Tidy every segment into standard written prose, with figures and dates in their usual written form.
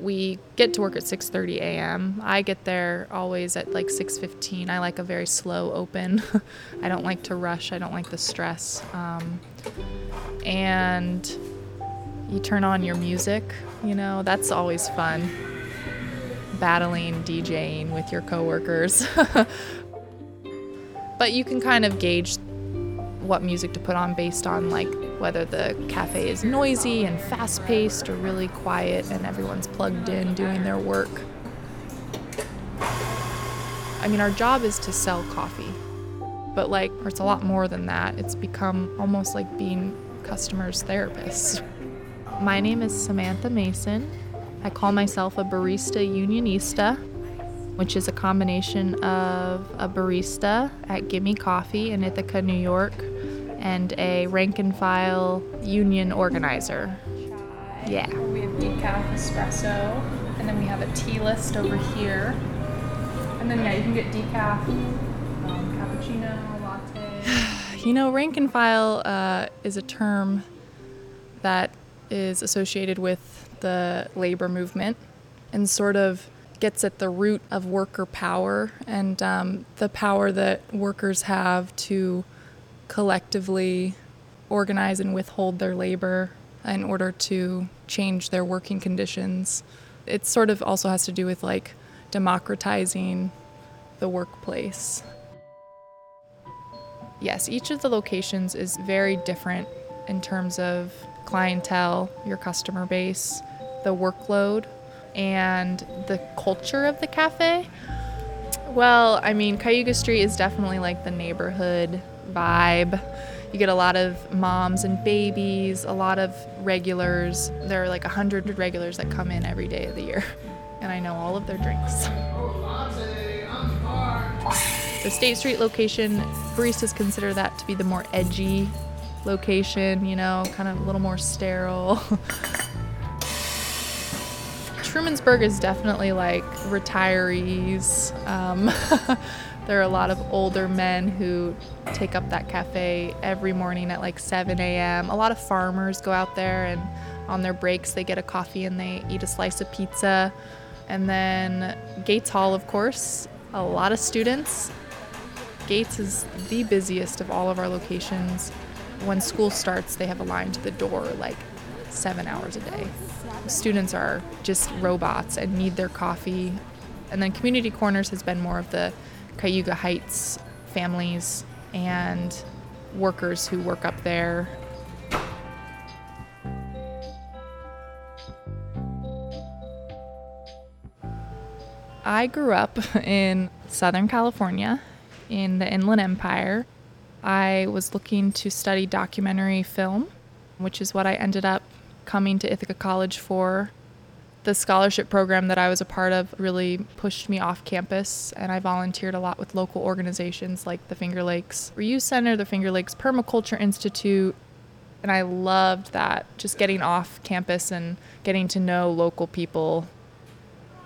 we get to work at 6:30 a.m. I get there always at like 6:15. I like a very slow open. I don't like to rush. I don't like the stress. And you turn on your music, you know, that's always fun. Battling, DJing with your coworkers. But you can kind of gauge what music to put on based on like whether the cafe is noisy and fast-paced or really quiet and everyone's plugged in doing their work. I mean, our job is to sell coffee, but like it's a lot more than that. It's become almost like being customers' therapists. My name is Samantha Mason. I call myself a barista unionista, which is a combination of a barista at Gimme Coffee in Ithaca, New York, and a rank-and-file union organizer. Yeah. We have decaf espresso, and then we have a tea list over here. And then, yeah, you can get decaf, cappuccino, latte. You know, rank-and-file is a term that is associated with the labor movement and sort of gets at the root of worker power and the power that workers have to collectively organize and withhold their labor in order to change their working conditions. It sort of also has to do with like democratizing the workplace. Yes, each of the locations is very different in terms of clientele, your customer base, the workload, and the culture of the cafe. Well, I mean, Cayuga Street is definitely like the neighborhood vibe. You get a lot of moms and babies, a lot of regulars. There are like 100 regulars that come in every day of the year, and I know all of their drinks. The State Street location, baristas consider that to be the more edgy location, you know, kind of a little more sterile. Trumansburg is definitely like retirees. There are a lot of older men who take up that cafe every morning at like 7 a.m. A lot of farmers go out there, and on their breaks they get a coffee and they eat a slice of pizza. And then Gates Hall, of course, a lot of students. Gates is the busiest of all of our locations. When school starts, they have a line to the door like 7 hours a day. Students are just robots and need their coffee. And then Community Corners has been more of the Cayuga Heights families and workers who work up there. I grew up in Southern California in the Inland Empire. I was looking to study documentary film, which is what I ended up coming to Ithaca College for. The scholarship program that I was a part of really pushed me off campus, and I volunteered a lot with local organizations like the Finger Lakes Reuse Center, the Finger Lakes Permaculture Institute, and I loved that, just getting off campus and getting to know local people.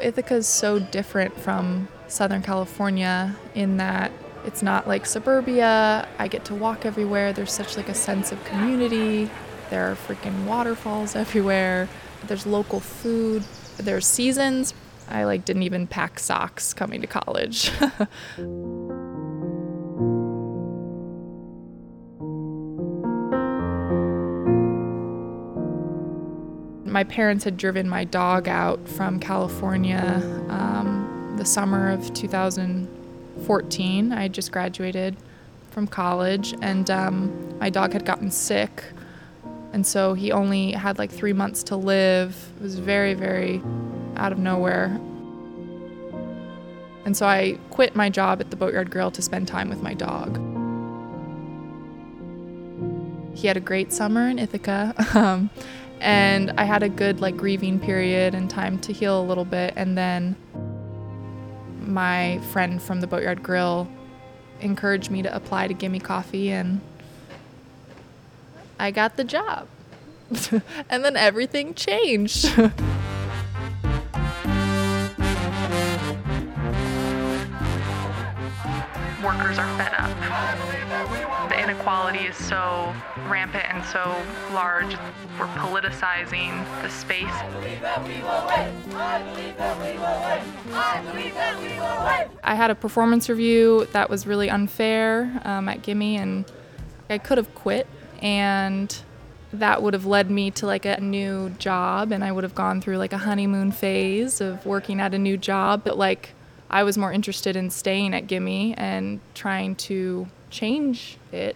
Ithaca is so different from Southern California in that it's not like suburbia. I get to walk everywhere. There's such like a sense of community. There are freaking waterfalls everywhere. There's local food. There's seasons. I like didn't even pack socks coming to college. My parents had driven my dog out from California the summer of 2014. I just graduated from college, and my dog had gotten sick. And so he only had like 3 months to live. It was very, very out of nowhere. And so I quit my job at the Boatyard Grill to spend time with my dog. He had a great summer in Ithaca, and I had a good like grieving period and time to heal a little bit. And then my friend from the Boatyard Grill encouraged me to apply to Gimme Coffee, and I got the job. And then everything changed. Workers are fed up. They inequality is so rampant and so large. We're politicizing the space. I had a performance review that was really unfair at Gimme, and I could have quit, and that would have led me to like a new job, and I would have gone through like a honeymoon phase of working at a new job, but like I was more interested in staying at Gimme and trying to change it,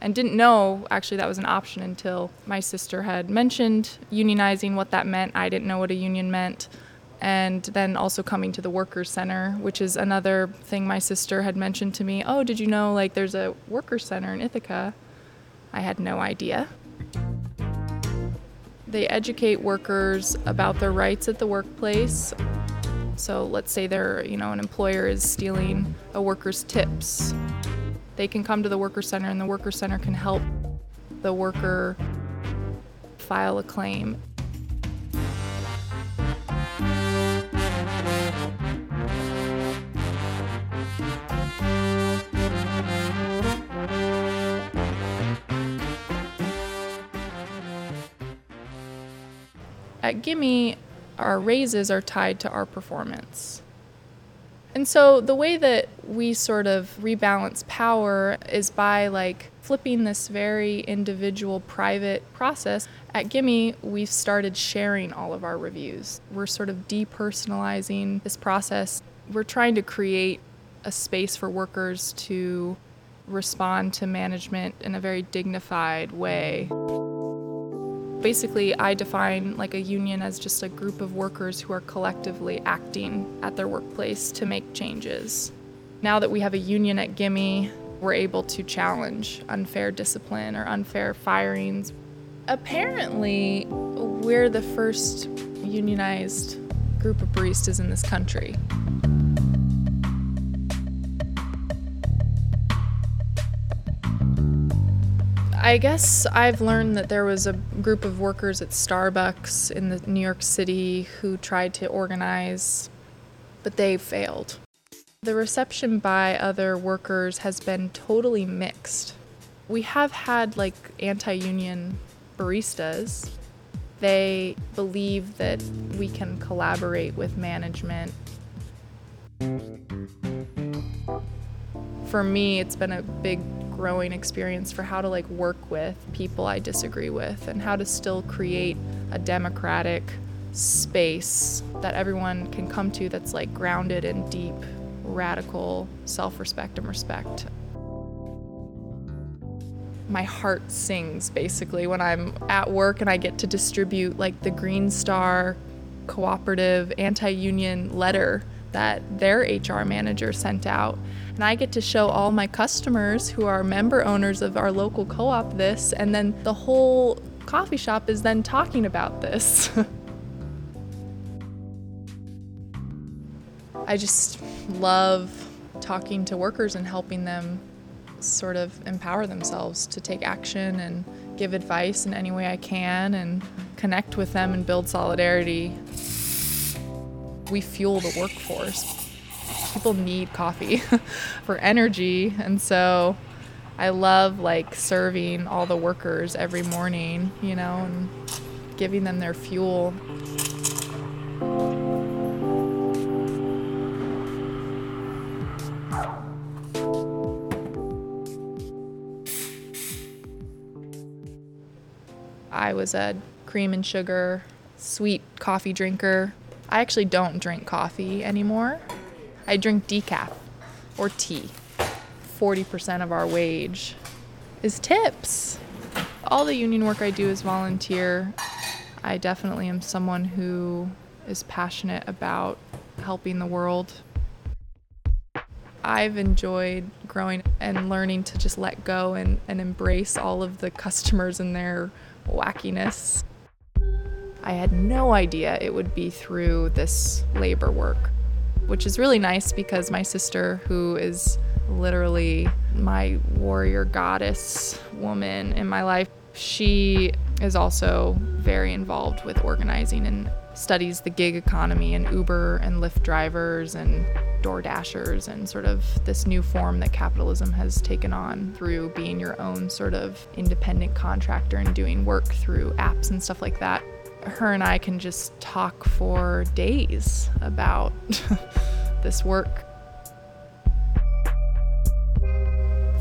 and didn't know actually that was an option until my sister had mentioned unionizing, what that meant. I didn't know what a union meant. And then also coming to the Workers' Center, which is another thing my sister had mentioned to me. Oh, did you know like there's a Workers' Center in Ithaca? I had no idea. They educate workers about their rights at the workplace. So let's say they're, an employer is stealing a worker's tips. They can come to the Workers' Center, and the Workers' Center can help the worker file a claim. At Gimme, our raises are tied to our performance. And so the way that we sort of rebalance power is by like flipping this very individual private process. At Gimme, we've started sharing all of our reviews. We're sort of depersonalizing this process. We're trying to create a space for workers to respond to management in a very dignified way. Basically, I define like a union as just a group of workers who are collectively acting at their workplace to make changes. Now that we have a union at Gimme, we're able to challenge unfair discipline or unfair firings. Apparently, we're the first unionized group of baristas in this country. I guess I've learned that there was a group of workers at Starbucks in New York City who tried to organize, but they failed. The reception by other workers has been totally mixed. We have had like anti-union baristas. They believe that we can collaborate with management. For me, it's been a big growing experience for how to like work with people I disagree with, and how to still create a democratic space that everyone can come to that's like grounded in deep, radical self-respect and respect. My heart sings basically when I'm at work and I get to distribute like the Green Star cooperative anti-union letter that their HR manager sent out. And I get to show all my customers who are member owners of our local co-op this, and then the whole coffee shop is then talking about this. I just love talking to workers and helping them sort of empower themselves to take action and give advice in any way I can, and connect with them and build solidarity. We fuel the workforce. People need coffee for energy, and so I love like serving all the workers every morning, and giving them their fuel. I was a cream and sugar sweet coffee drinker. I actually don't drink coffee anymore. I drink decaf or tea. 40% of our wage is tips. All the union work I do is volunteer. I definitely am someone who is passionate about helping the world. I've enjoyed growing and learning to just let go and embrace all of the customers and their wackiness. I had no idea it would be through this labor work, which is really nice because my sister, who is literally my warrior goddess woman in my life, she is also very involved with organizing and studies the gig economy and Uber and Lyft drivers and DoorDashers and sort of this new form that capitalism has taken on through being your own sort of independent contractor and doing work through apps and stuff like that. Her and I can just talk for days about this work.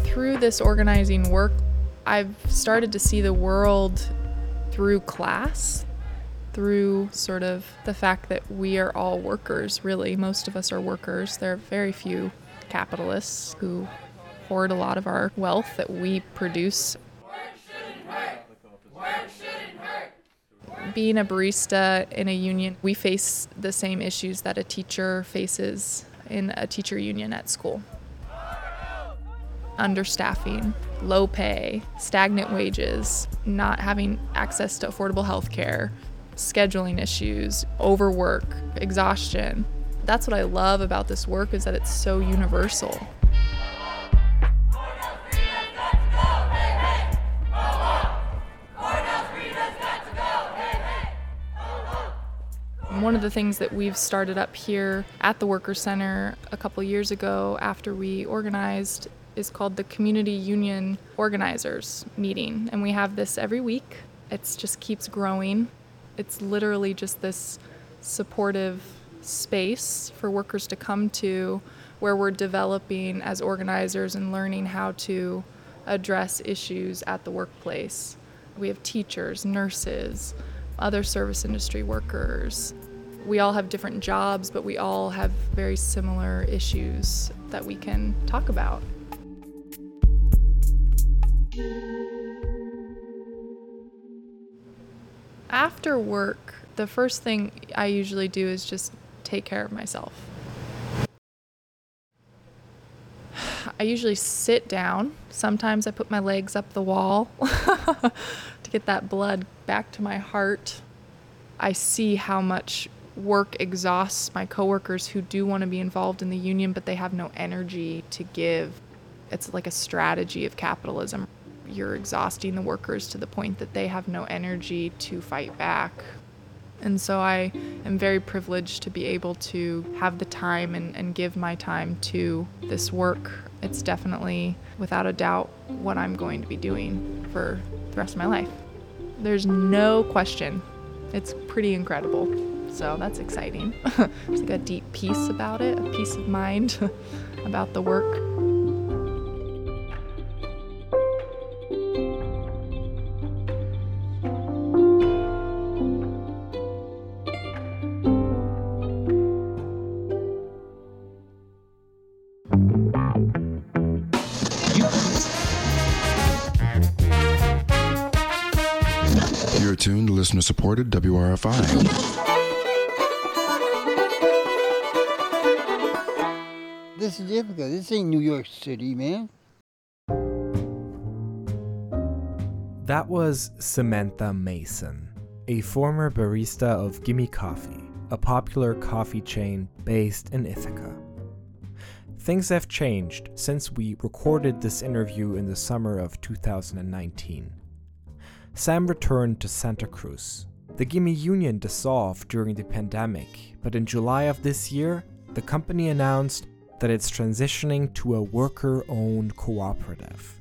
Through this organizing work, I've started to see the world through class, through sort of the fact that we are all workers, really. Most of us are workers. There are very few capitalists who hoard a lot of our wealth that we produce. Being a barista in a union, we face the same issues that a teacher faces in a teacher union at school. Understaffing, low pay, stagnant wages, not having access to affordable health care, scheduling issues, overwork, exhaustion. That's what I love about this work, is that it's so universal. One of the things that we've started up here at the Worker Center a couple years ago after we organized is called the Community Union Organizers Meeting, and we have this every week. It just keeps growing. It's literally just this supportive space for workers to come to where we're developing as organizers and learning how to address issues at the workplace. We have teachers, nurses, other service industry workers. We all have different jobs, but we all have very similar issues that we can talk about. After work, the first thing I usually do is just take care of myself. I usually sit down. Sometimes I put my legs up the wall to get that blood back to my heart. I see how much work exhausts my coworkers who do want to be involved in the union, but they have no energy to give. It's like a strategy of capitalism. You're exhausting the workers to the point that they have no energy to fight back. And so I am very privileged to be able to have the time and give my time to this work. It's definitely, without a doubt, what I'm going to be doing for the rest of my life. There's no question. It's pretty incredible. So that's exciting. There's like a deep peace about it, a peace of mind about the work. Supported WRFI. This is Ithaca. This ain't New York City, man. That was Samantha Mason, a former barista of Gimme Coffee, a popular coffee chain based in Ithaca. Things have changed since we recorded this interview in the summer of 2019. Sam returned to Santa Cruz. The Gimme Union dissolved during the pandemic, but in July of this year, the company announced that it's transitioning to a worker-owned cooperative.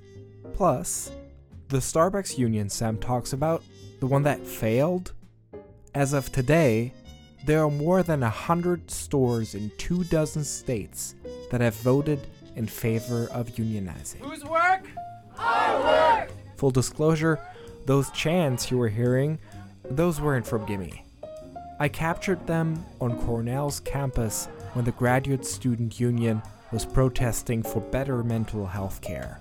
Plus, the Starbucks union Sam talks about, the one that failed? As of today, there are more than 100 stores in 2 dozen states that have voted in favor of unionizing. Whose work? Our work! Full disclosure, those chants you were hearing, those weren't from Gimme. I captured them on Cornell's campus when the Graduate Student Union was protesting for better mental health care.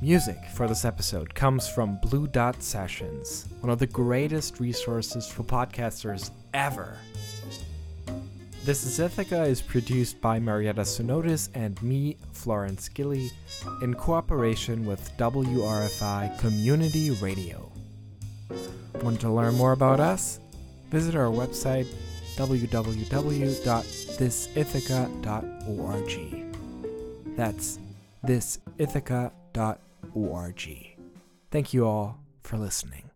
Music for this episode comes from Blue Dot Sessions, one of the greatest resources for podcasters ever. This is Ithaca is produced by Marietta Sonotis and me, Florence Gilley, in cooperation with WRFI Community Radio. Want to learn more about us? Visit our website www.thisithaca.org. That's thisithaca.org. Thank you all for listening.